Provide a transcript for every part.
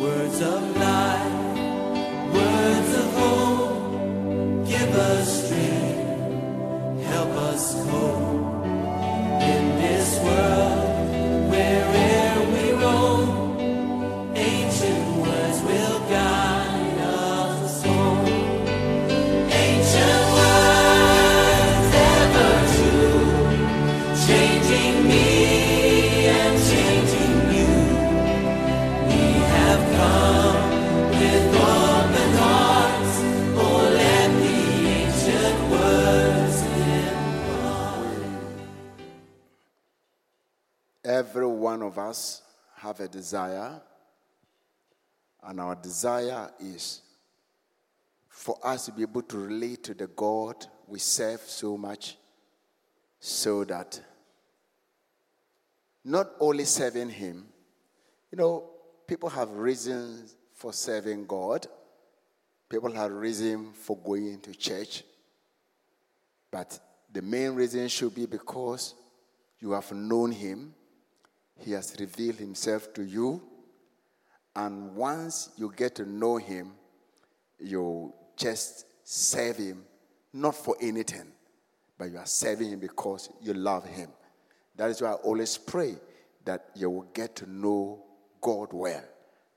Words of life, words of hope, give us strength, help us cope. In this world, where'er we roam, ancient words will guide us home. Ancient words ever true, changing me and changing you. We have come with open hearts, oh, let the ancient words live on. Every one of us have a desire, and our desire is for us to be able to relate to the God we serve so much, so that not only serving Him, you know, people have reasons for serving God. People have reason for going to church. But the main reason should be because you have known Him. He has revealed Himself to you. And once you get to know Him, you just serve Him, not for anything, but you are serving Him because you love Him. That is why I always pray that you will get to know God well.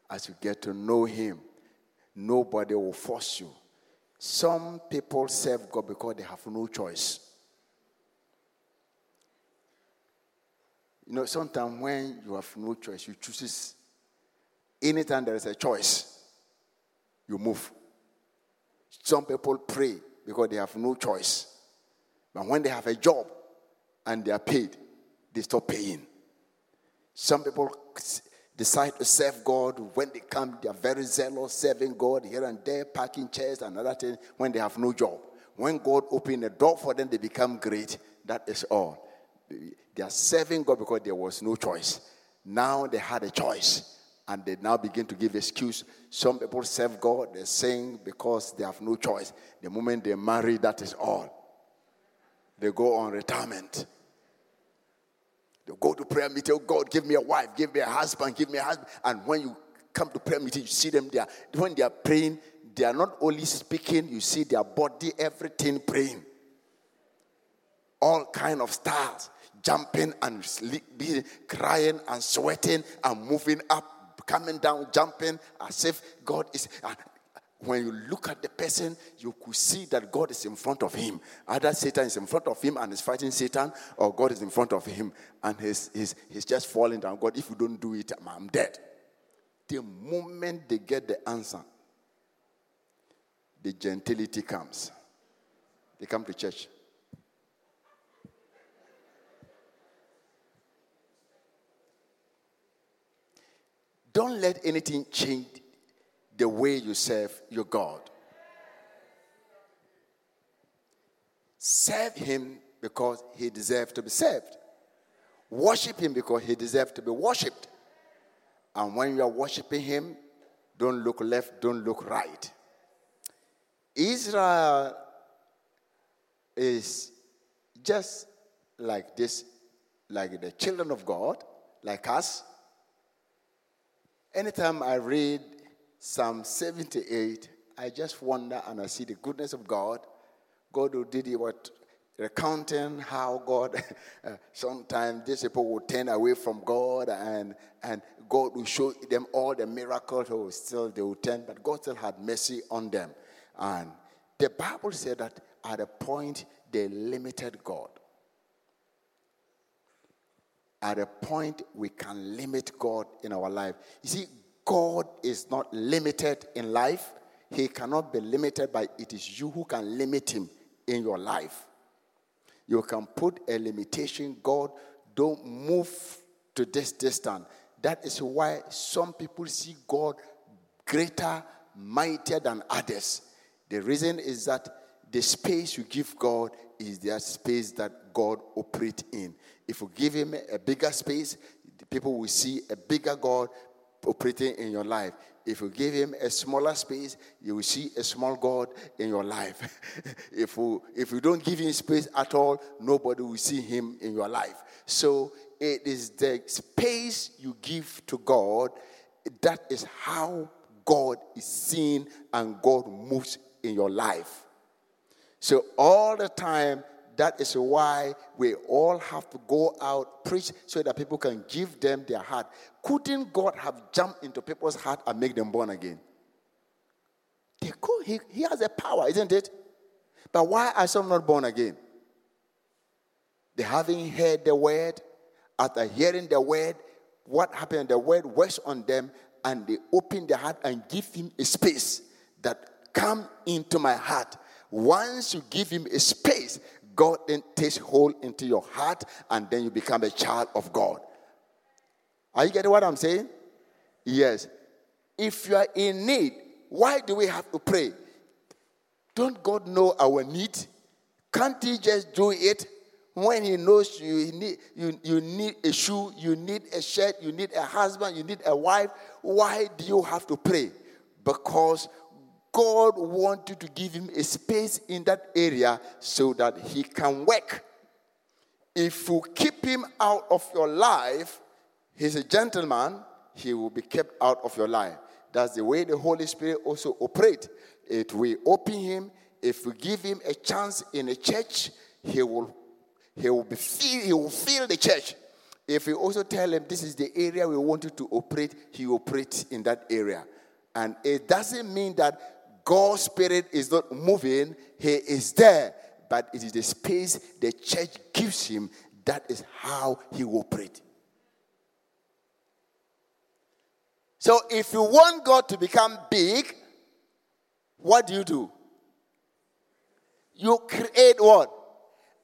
As you get to know Him, nobody will force you. Some people serve God because they have no choice. You know, sometimes when you have no choice, you choose. Anytime there is a choice, you move. Some people pray because they have no choice. But when they have a job and they are paid, they stop paying. Some people decide to serve God. When they come, they are very zealous, serving God here and there, packing chairs and other things when they have no job. When God opened the door for them, they become great. That is all. They are serving God because there was no choice. Now they had a choice, and they now begin to give excuse. Some people serve God, they sing because they have no choice. The moment they marry, that is all. They go on retirement. You go to prayer meeting, oh God, give me a wife, give me a husband, give me a husband. And when you come to prayer meeting, you see them there. When they are praying, they are not only speaking, you see their body, everything praying. All kind of styles, jumping and crying and sweating and moving up, coming down, jumping, as if God is... When you look at the person, you could see that God is in front of him. Either Satan is in front of him and is fighting Satan, or God is in front of him and he's just falling down. God, if you don't do it, I'm dead. The moment they get the answer, the gentility comes. They come to church. Don't let anything change the way you serve your God. Serve Him because He deserves to be served. Worship Him because He deserves to be worshipped. And when you are worshiping Him, don't look left, don't look right. Israel is just like this, like the children of God, like us. Anytime I read Psalm 78, I just wonder and I see the goodness of God. God who did it, recounting how God, sometimes these people will turn away from God and God will show them all the miracles, oh, still they will turn, but God still had mercy on them. And the Bible said that at a point they limited God. At a point we can limit God in our life. You see, God is not limited in life. He cannot be limited by it is you who can limit Him in your life. You can put a limitation. God, don't move to this distance. That is why some people see God greater, mightier than others. The reason is that the space you give God is their space that God operates in. If you give Him a bigger space, the people will see a bigger God operating in your life. If you give Him a smaller space, you will see a small God in your life. If you don't give Him space at all, nobody will see Him in your life. So it is the space you give to God That is how God is seen and God moves in your life. So all the time, that is why we all have to go out, preach, so that people can give them their heart. Couldn't God have jumped into people's heart and make them born again? They could. He has the power, isn't it? But why are some not born again? They haven't heard the word. After hearing the word, what happened? The word works on them, and they open their heart and give him a space that come into my heart. Once you give him a space, God then takes hold into your heart, and then you become a child of God. Are you getting what I'm saying? Yes. If you are in need, why do we have to pray? Don't God know our need? Can't he just do it? When he knows you need a shoe, you need a shirt, you need a husband, you need a wife, why do you have to pray? Because God wants you to give him a space in that area so that he can work. If you keep him out of your life, he's a gentleman, he will be kept out of your life. That's the way the Holy Spirit also operates. It will open him. If you give him a chance in a church, he will fill the church. If you also tell him this is the area we want you to operate, he operates in that area. And it doesn't mean that God's Spirit is not moving. He is there. But it is the space the church gives him. That is how he operates. So if you want God to become big, what do? You create what?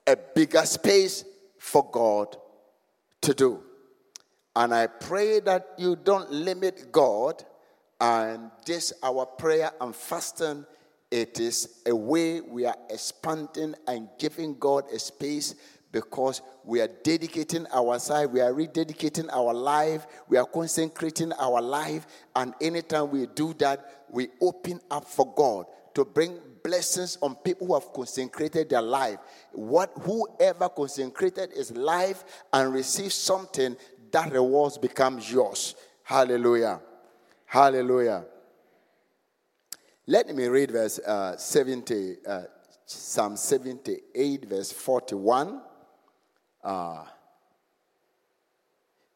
A bigger space for God to do. And I pray that you don't limit God. And this, our prayer and fasting, it is a way we are expanding and giving God a space, because we are dedicating our side, we are rededicating our life, we are consecrating our life, and anytime we do that, we open up for God to bring blessings on people who have consecrated their life. Whoever consecrated his life and received something, that rewards becomes yours. Hallelujah. Hallelujah. Let me read verse Psalm 78, verse 41.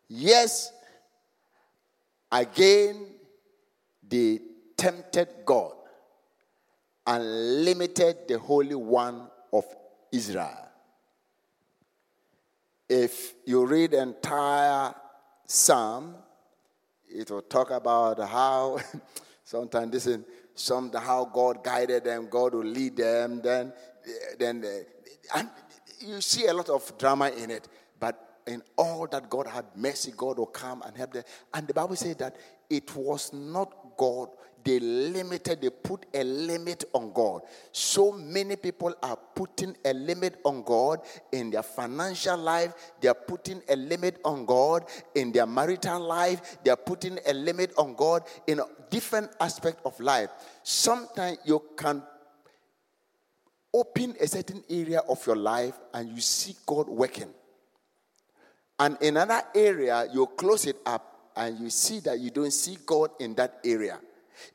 Yes, again, they tempted God and limited the Holy One of Israel. If you read the entire psalm, it will talk about how sometimes how God guided them, God will lead them, and you see a lot of drama in it. But in all that, God had mercy, God will come and help them. And the Bible says that it was not God. They put a limit on God. So many people are putting a limit on God in their financial life. They are putting a limit on God in their marital life. They are putting a limit on God in a different aspect of life. Sometimes you can open a certain area of your life and you see God working. And in another area, you close it up and you see that you don't see God in that area.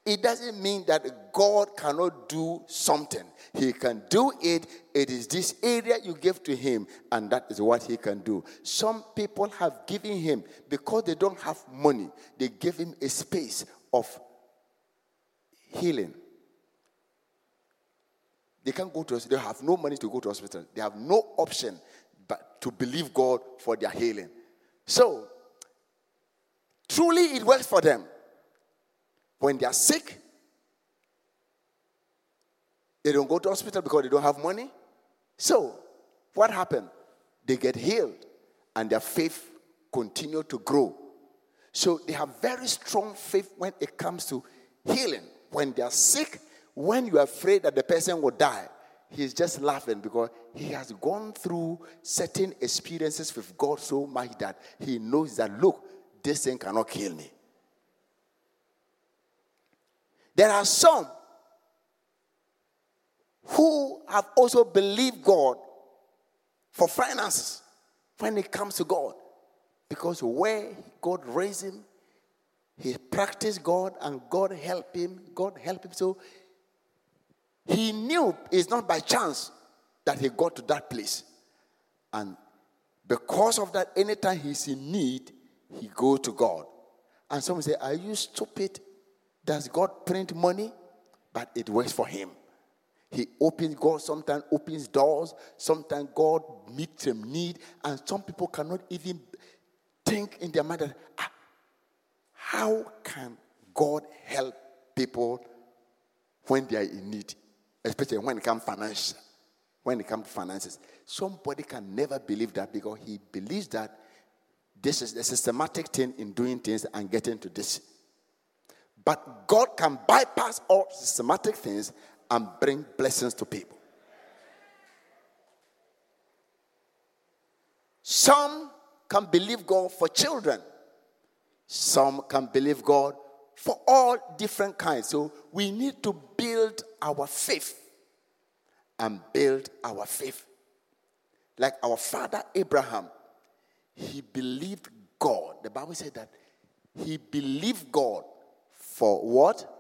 It doesn't mean that God cannot do something. He can do it. It is this area you give to him, and that is what he can do. Some people have given him, because they don't have money, they give him a space of healing. They can't go to hospital. They have no money to go to hospital. They have no option but to believe God for their healing. So, truly it works for them. When they are sick, they don't go to hospital because they don't have money. So, what happened? They get healed and their faith continue to grow. So, they have very strong faith when it comes to healing. When they are sick, when you are afraid that the person will die, he's just laughing because he has gone through certain experiences with God so much that he knows that, look, this thing cannot kill me. There are some who have also believed God for finances when it comes to God. Because where God raised him, He practiced God and God helped him. God helped him. So he knew it's not by chance that he got to that place. And because of that, anytime he's in need, he goes to God. And someone say, are you stupid? Does God print money? But it works for him. He opens God, sometimes opens doors. Sometimes God meets him need. And some people cannot even think in their mind that, how can God help people when they are in need? Especially when it comes to finances. Somebody can never believe that because he believes that this is a systematic thing in doing things and getting to this. But God can bypass all systematic things and bring blessings to people. Some can believe God for children. Some can believe God for all different kinds. So we need to build our faith. Like our father Abraham, he believed God. The Bible said that he believed God for what?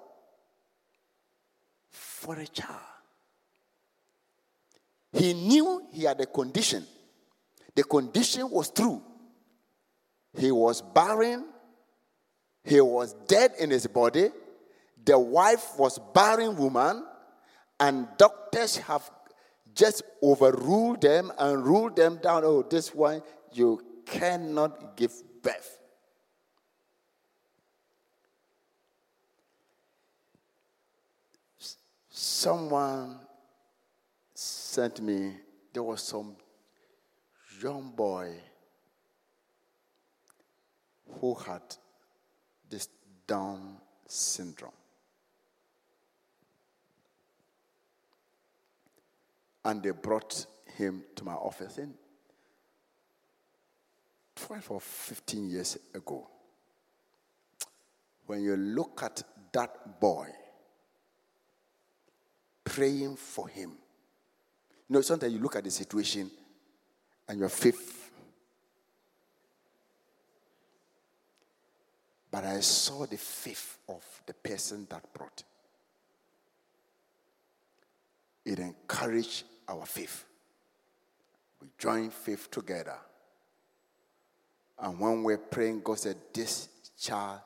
For a child. He knew he had a condition. The condition was true. He was barren. He was dead in his body. The wife was barren woman. And doctors have just overruled them and ruled them down. Oh, this one, you cannot give birth. Someone sent me, there was some young boy who had this Down syndrome. And they brought him to my office in 12 or 15 years ago. When you look at that boy, praying for him. You know, sometimes you look at the situation and you're faith. But I saw the faith of the person that brought. It encouraged our faith. We join faith together. And when we're praying, God said, this child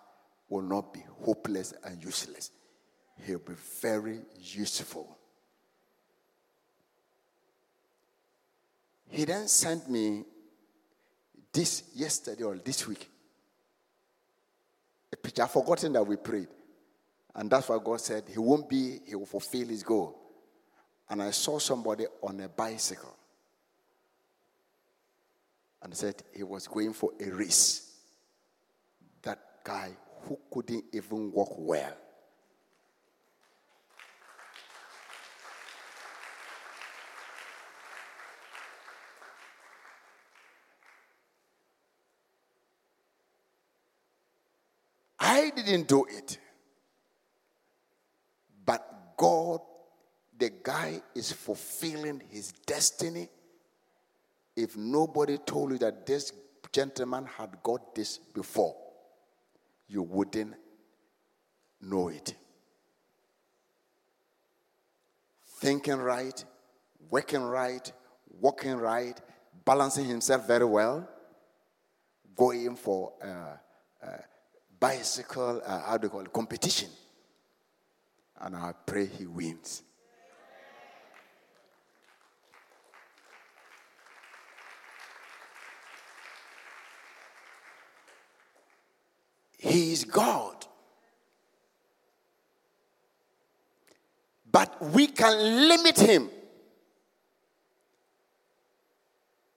will not be hopeless and useless. He'll be very useful. He then sent me this yesterday or this week. A picture. I've forgotten that we prayed. And that's why God said he will fulfill his goal. And I saw somebody on a bicycle. And said he was going for a race. That guy who couldn't even walk well. I didn't do it. But God, the guy is fulfilling his destiny. If nobody told you that this gentleman had got this before, you wouldn't know it. Thinking right, working right, walking right, balancing himself very well, going for bicycle, competition. And I pray he wins. He is God. But we can limit him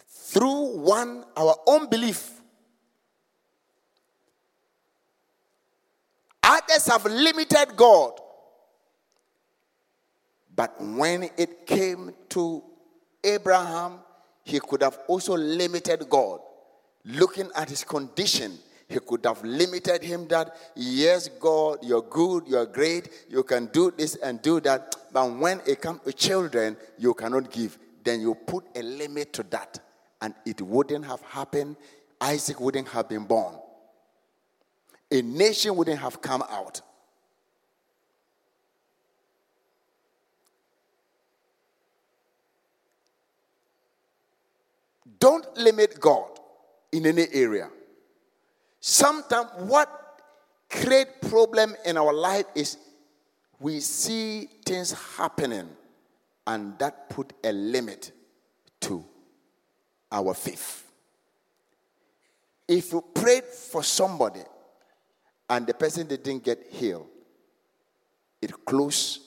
through our own belief. Others have limited God. But when it came to Abraham, he could have also limited God. Looking at his condition, he could have limited him that, yes, God, you're good, you're great, you can do this and do that. But when it comes to children, you cannot give. Then you put a limit to that. And it wouldn't have happened. Isaac wouldn't have been born. a nation wouldn't have come out. Don't limit God in any area. Sometimes what create problem in our life is we see things happening and that put a limit to our faith. If you prayed for somebody and the person didn't get healed, it closes,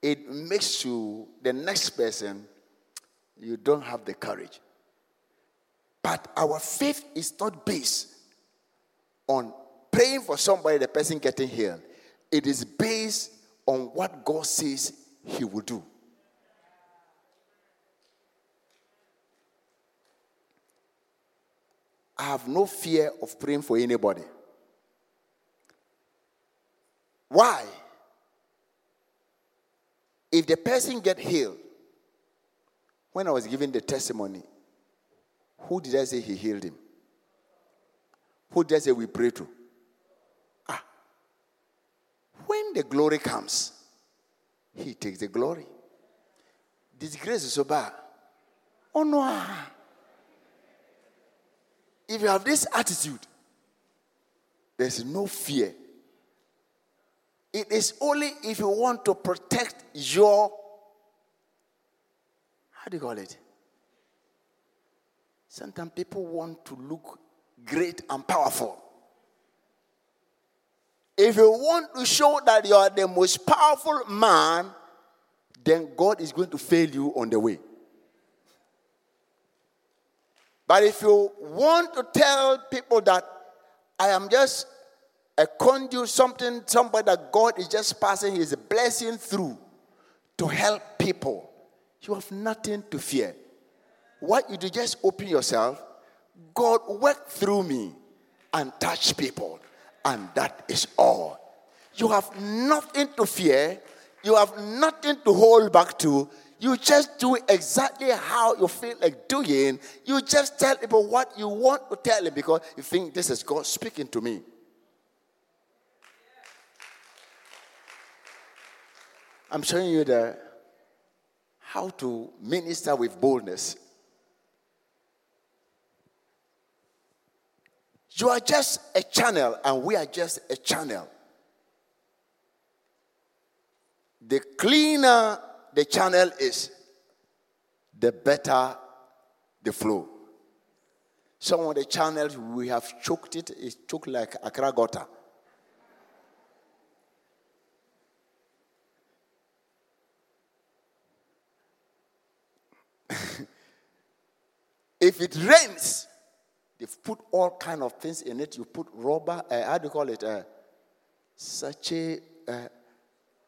it makes you, the next person, you don't have the courage. But our faith is not based on praying for somebody, the person getting healed. It is based on what God says He will do. I have no fear of praying for anybody. Why? If the person get healed, when I was giving the testimony, who did I say He healed him? Who did I say we pray to? When the glory comes, He takes the glory. Disgrace is so bad. Oh no. If you have this attitude, there's no fear. It is only if you want to protect your, how do you call it? Sometimes people want to look great and powerful. If you want to show that you are the most powerful man, then God is going to fail you on the way. But if you want to tell people that I am just a conduit, somebody that God is just passing His blessing through to help people, you have nothing to fear. What you do, just open yourself. God, work through me and touch people. And that is all. You have nothing to fear. You have nothing to hold back to. You just do exactly how you feel like doing. You just tell people what you want to tell them because you think this is God speaking to me. I'm showing you how to minister with boldness. You are just a channel, and we are just a channel. The cleaner the channel is, the better the flow. Some of the channels, we have choked it. It's choked like Accra gutter. If it rains, you've put all kind of things in it. You put rubber,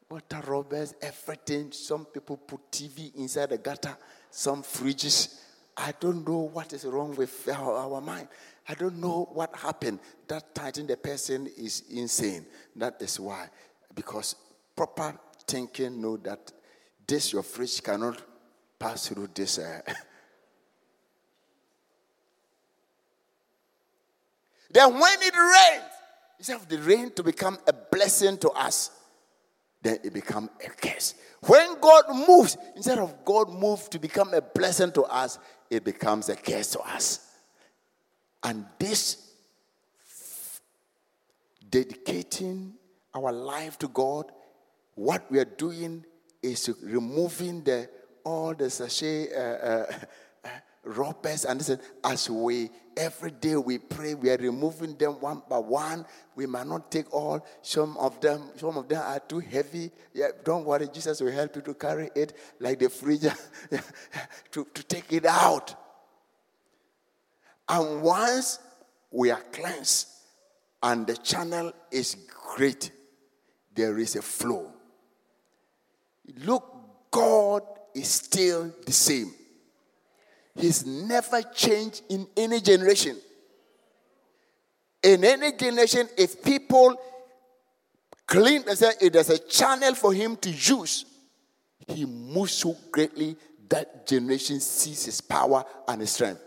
water rubbers, everything. Some people put TV inside the gutter, some fridges. I don't know what is wrong with our mind. I don't know what happened. That tighten the person is insane. That is why. Because proper thinking know that this, your fridge cannot pass through this. Then when it rains, instead of the rain to become a blessing to us, then it becomes a curse. When God moves, instead of God move to become a blessing to us, it becomes a curse to us. And this dedicating our life to God, what we are doing is removing all the sachet robbers, and listen, as we every day we pray, we are removing them one by one. We might not take all. Some of them are too heavy. Yeah, don't worry, Jesus will help you to carry it like the fridge to take it out. And once we are cleansed and the channel is great, there is a flow. Look, God is still the same. He's never changed in any generation. In any generation, if people clean themselves, it is a channel for Him to use. He moves so greatly that generation sees His power and His strength.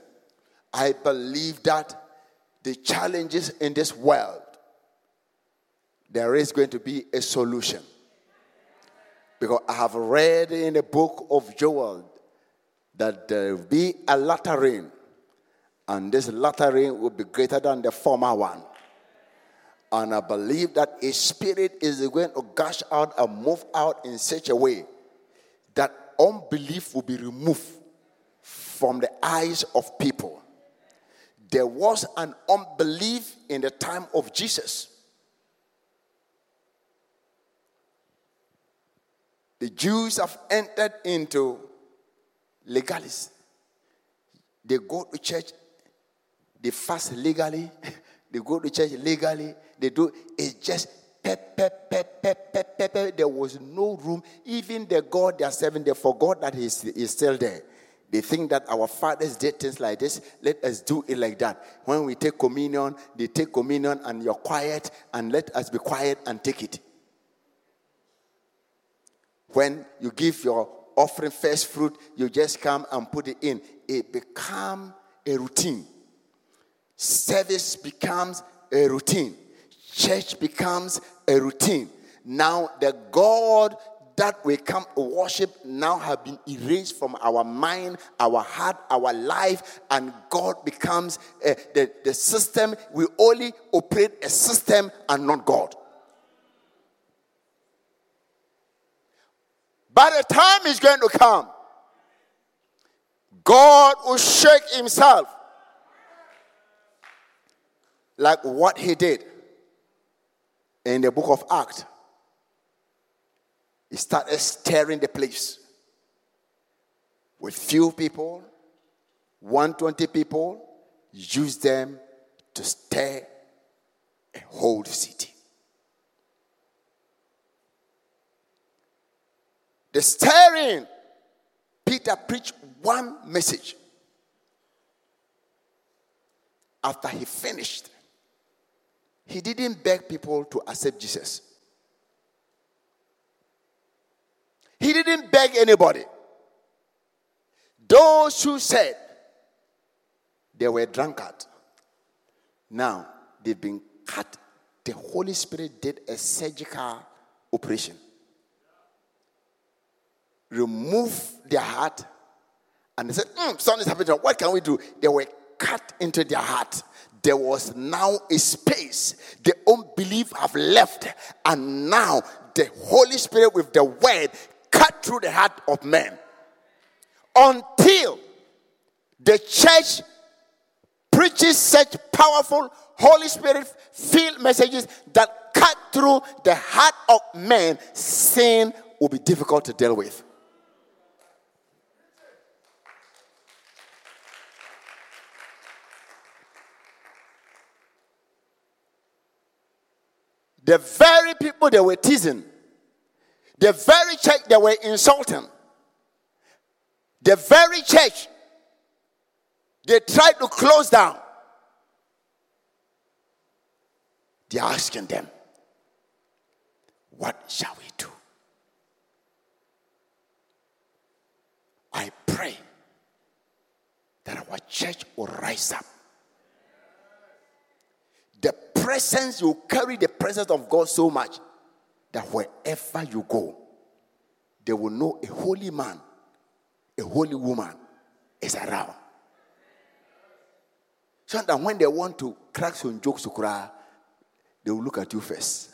I believe that the challenges in this world there is going to be a solution. Because I have read in the book of Joel that there will be a latter rain, and this latter rain will be greater than the former one. And I believe that a spirit is going to gush out and move out in such a way that unbelief will be removed from the eyes of people. There was an unbelief in the time of Jesus. The Jews have entered into legalism. They go to church, they fast legally, they go to church legally, they do, it's just there was no room. Even the God they are serving, they forgot that He is still there. They think that our fathers did things like this, let us do it like that. When we take communion, they take communion and you're quiet, and let us be quiet and take it. When you give your offering first fruit, you just come and put it in. It becomes a routine. Service becomes a routine. Church becomes a routine. Now the God that we come to worship now have been erased from our mind, our heart, our life, and God becomes the system. We only operate a system and not God. By the time He's going to come, God will shake Himself like what He did in the book of Acts. He started stirring the place with few people, 120 people, used them to stir a whole city. The stirring, Peter preached one message. After he finished, he didn't beg people to accept Jesus. He didn't beg anybody. Those who said they were drunkards, now they've been cut. The Holy Spirit did a surgical operation. Remove their heart, and they said, something's happening. What can we do? They were cut into their heart. There was now a space. The unbelief have left, and now the Holy Spirit with the word cut through the heart of man until the church preaches such powerful Holy Spirit-filled messages that cut through the heart of man. Sin will be difficult to deal with. The very people they were teasing, the very church they were insulting, the very church they tried to close down, they're asking them, what shall we do? I pray that our church will rise up. The presence, you carry the presence of God so much that wherever you go, they will know a holy man, a holy woman is around. So that when they want to crack some jokes to cry, they will look at you first.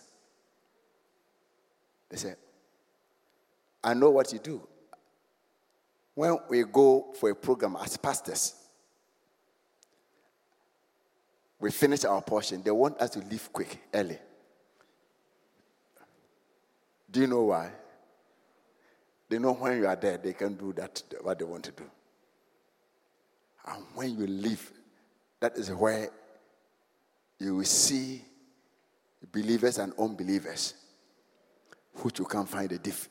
They say, I know what you do. When we go for a program as pastors, we finish our portion. They want us to leave quick, early. Do you know why? They know when you are there, they can do that, what they want to do. And when you leave, that is where you will see believers and unbelievers, which you can't find a difference.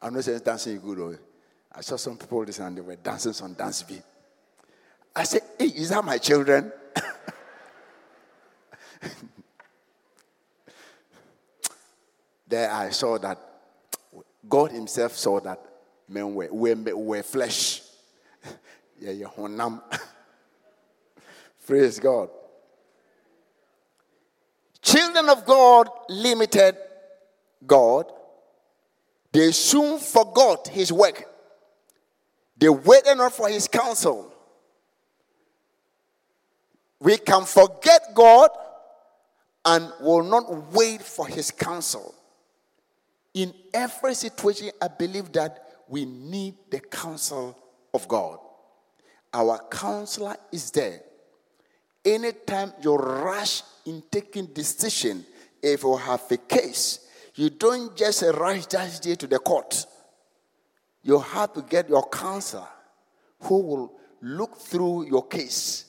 I'm not saying dancing is good. I saw some people this and they were dancing on dance beat. I said, hey, is that my children? There I saw that God Himself saw that men were flesh. Praise God. children of God limited God. They soon forgot his work. They waited not for his counsel. We can forget God and will not wait for his counsel. In every situation, I believe that we need the counsel of God. Our counselor is there. Anytime you rush in taking decision, if you have a case, you don't just rush that day to the court. You have to get your counselor who will look through your case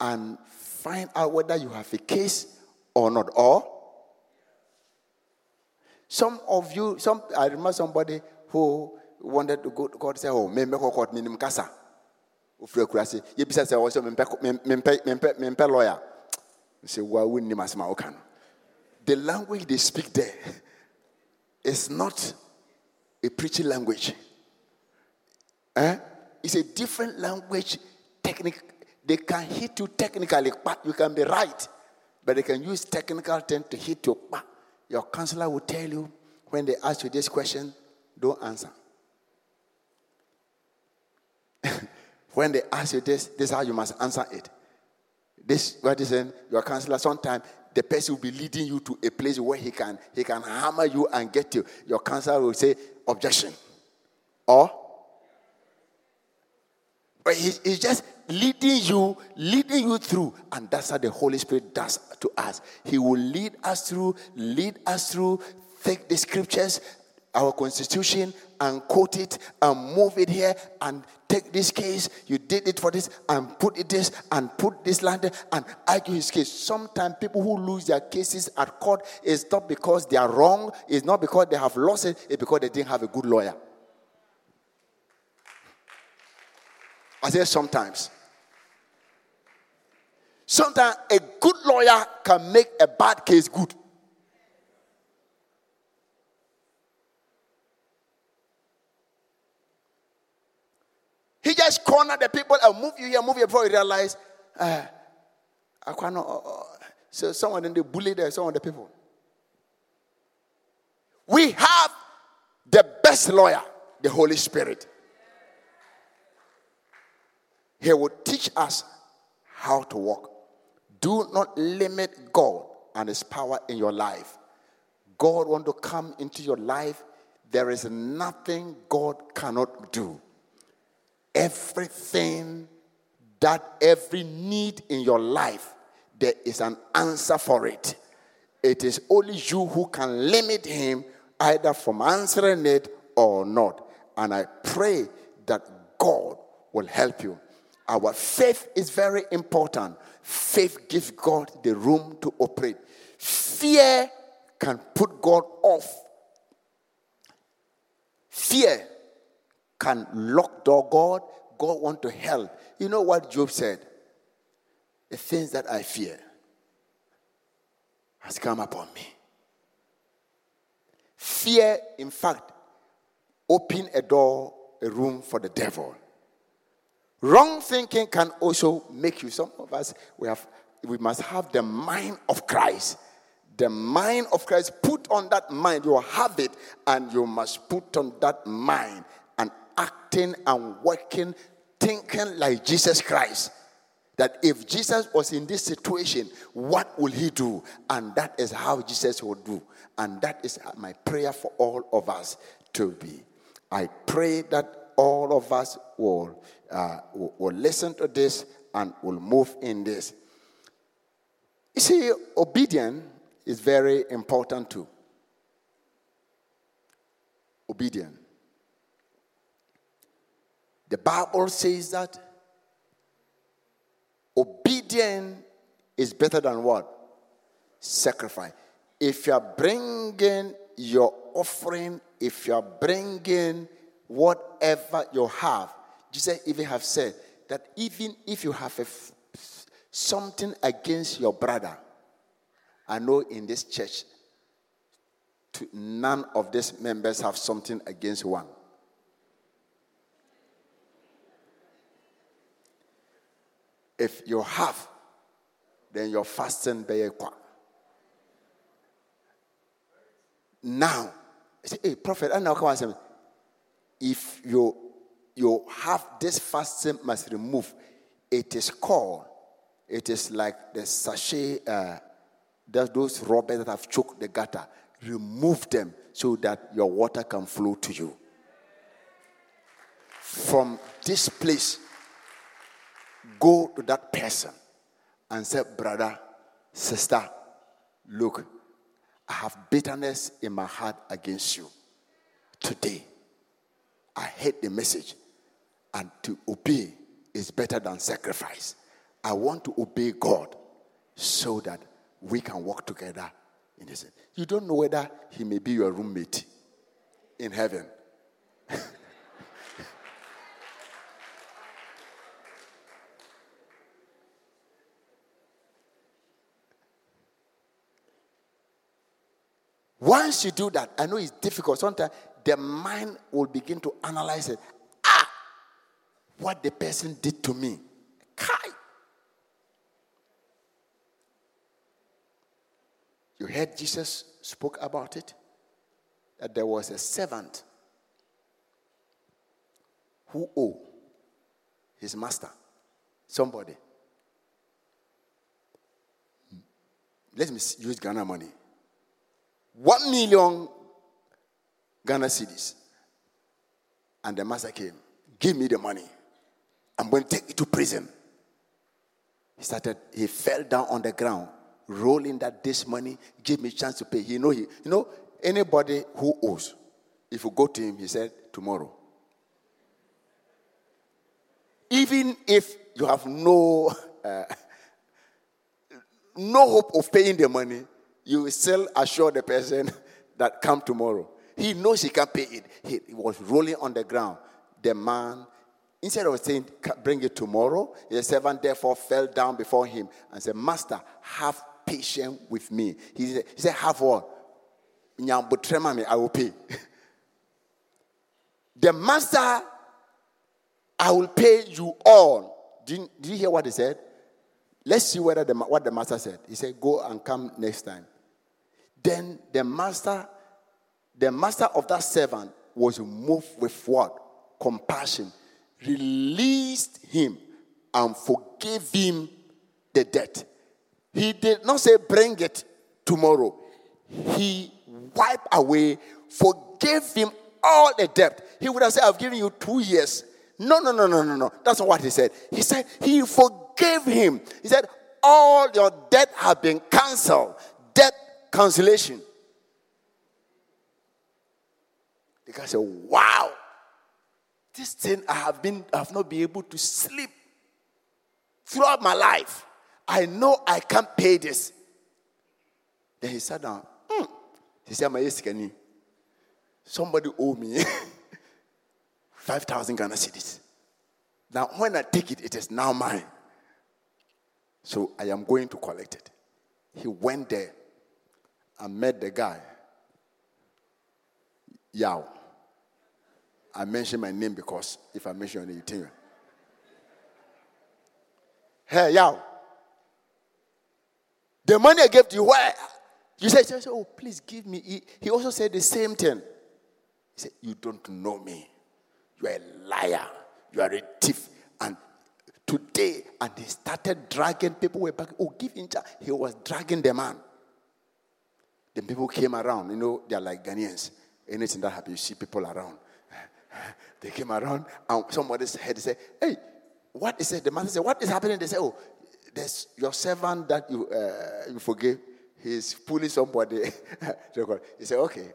and find out whether you have a case or not. Or some of you, I remember somebody who wanted to go to court and say, oh, me make court minim kasa. The language they speak there is not a preaching language. It's a different language technique. They can hit you technically, but you can be right. But they can use technical terms to hit you. Your counselor will tell you, when they ask you this question, don't answer. When they ask you this, this is how you must answer it. This, what is in your counselor, sometimes the person will be leading you to a place where he can hammer you and get you. Your counselor will say, objection. But he's just leading you through. And that's how the Holy Spirit does to us. He will lead us through, take the scriptures, our constitution, and quote it, and move it here, and take this case, you did it for this, and put it this, and put this land there, and argue his case. Sometimes people who lose their cases at court, it's not because they are wrong, it's not because they have lost it, it's because they didn't have a good lawyer. I say sometimes. Sometimes a good lawyer can make a bad case good. He just cornered the people and move you here before you realize, I can't. So someone in the bully there, some of the people. We have the best lawyer, the Holy Spirit. He will teach us how to walk. Do not limit God and his power in your life. God wants to come into your life. There is nothing God cannot do. Everything that every need in your life, there is an answer for it. It is only you who can limit him either from answering it or not. And I pray that God will help you. Our faith is very important. Faith gives God the room to operate. Fear can put God off. Fear can lock door God. God wants to help. You know what Job said? The things that I fear has come upon me. Fear, in fact, open a door, a room for the devil. Wrong thinking can also make you. Some of us, we must have the mind of Christ. The mind of Christ, put on that mind. You have it, and you must put on that mind. Acting and working, thinking like Jesus Christ. That if Jesus was in this situation, what will he do? And that is how Jesus will do. And that is my prayer for all of us to be. I pray that all of us will listen to this and will move in this. You see, obedience is very important too. Obedience. The Bible says that obedience is better than what? Sacrifice. If you are bringing your offering, if you are bringing whatever you have, Jesus even have said that even if you have something against your brother, I know in this church, none of these members have something against one. If you have, then your fasting be equal. now. He said, hey, prophet, and now come and say, if you have this fasting must remove, it is called, it is like the sachet, those robbers that have choked the gutter. Remove them so that your water can flow to you. From this place, go to that person and say, brother, sister, look, I have bitterness in my heart against you. Today, I heard the message, and to obey is better than sacrifice. I want to obey God so that we can walk together in this. You don't know whether he may be your roommate in heaven. Once you do that, I know it's difficult. Sometimes the mind will begin to analyze it. What the person did to me. Kai. You heard Jesus spoke about it? That there was a servant who owed his master, somebody. Let me use Ghana money. 1 million Ghana cedis. And the master came. Give me the money. I'm going to take you to prison. He fell down on the ground, rolling that this money, give me a chance to pay. You know, anybody who owes, if you go to him, he said, tomorrow. Even if you have no hope of paying the money, you will still assure the person that come tomorrow. He knows he can't pay it. He was rolling on the ground. The man, instead of saying, bring it tomorrow, the servant therefore fell down before him and said, Master, have patience with me. He said, have what? I will pay. The master, I will pay you all. Did you hear what he said? Let's see what the master said. He said, go and come next time. Then the master of that servant was moved with what? Compassion. Released him and forgave him the debt. He did not say, bring it tomorrow. He wiped away, forgave him all the debt. He would have said, I've given you 2 years. No. That's not what he said. He said, he forgave him. He said, all your debt have been cancelled. Debt cancellation. The guy said, wow. This thing I have not been able to sleep throughout my life. I know I can't pay this. Then he sat down. He said, somebody owe me 5,000 Ghana cedis. Now, when I take it, it is now mine. So I am going to collect it. He went there and met the guy. Yao. I mention my name because if I mention it, you tell me. Hey, Yao. The money I gave to you, where? You said, oh, please give me. He also said the same thing. He said, you don't know me. You are a liar. You are a thief. And today, and he started dragging people way back. Oh, give him charge. He was dragging the man. Then people came around. You know, they are like Ghanaians. Anything that happens, you see people around. They came around, and somebody's head said, hey, what is it? The man said, what is happening? They said, oh, there's your servant that you forgave. He's pulling somebody. He said, okay.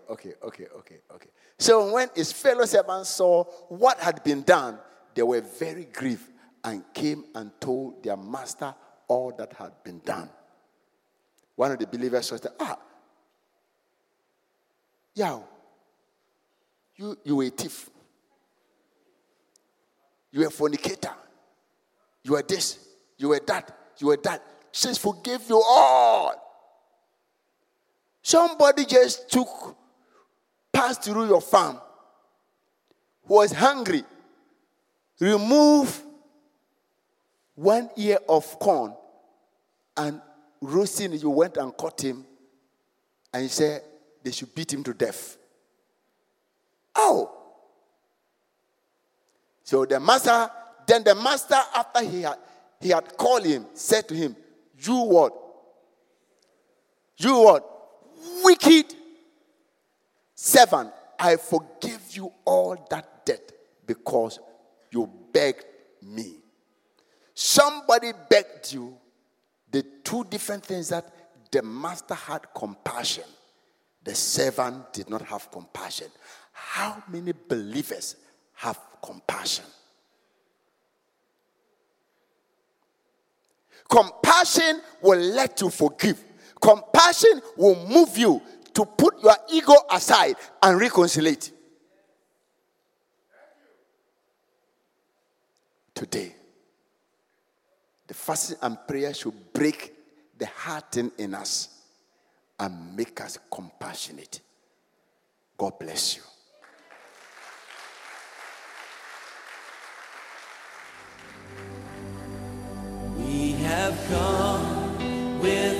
So when his fellow servants saw what had been done, they were very grieved and came and told their master all that had been done. One of the believers said, Yao, you were a thief. You were a fornicator. You were this. You were that. You were that. Jesus forgave you all. Somebody just passed through your farm, was hungry, removed 1 ear of corn and roasting. You went and caught him and you said, they should beat him to death. Oh! So the master, after he had called him, said to him, You what? Wicked servant, I forgive you all that debt because you begged me. Somebody begged you. The two different things that the master had compassion. The servant did not have compassion. How many believers have compassion? Compassion will let you forgive. Compassion will move you to put your ego aside and reconcile. Today, the fasting and prayer should break the harden in us and make us compassionate. God bless you. We have come with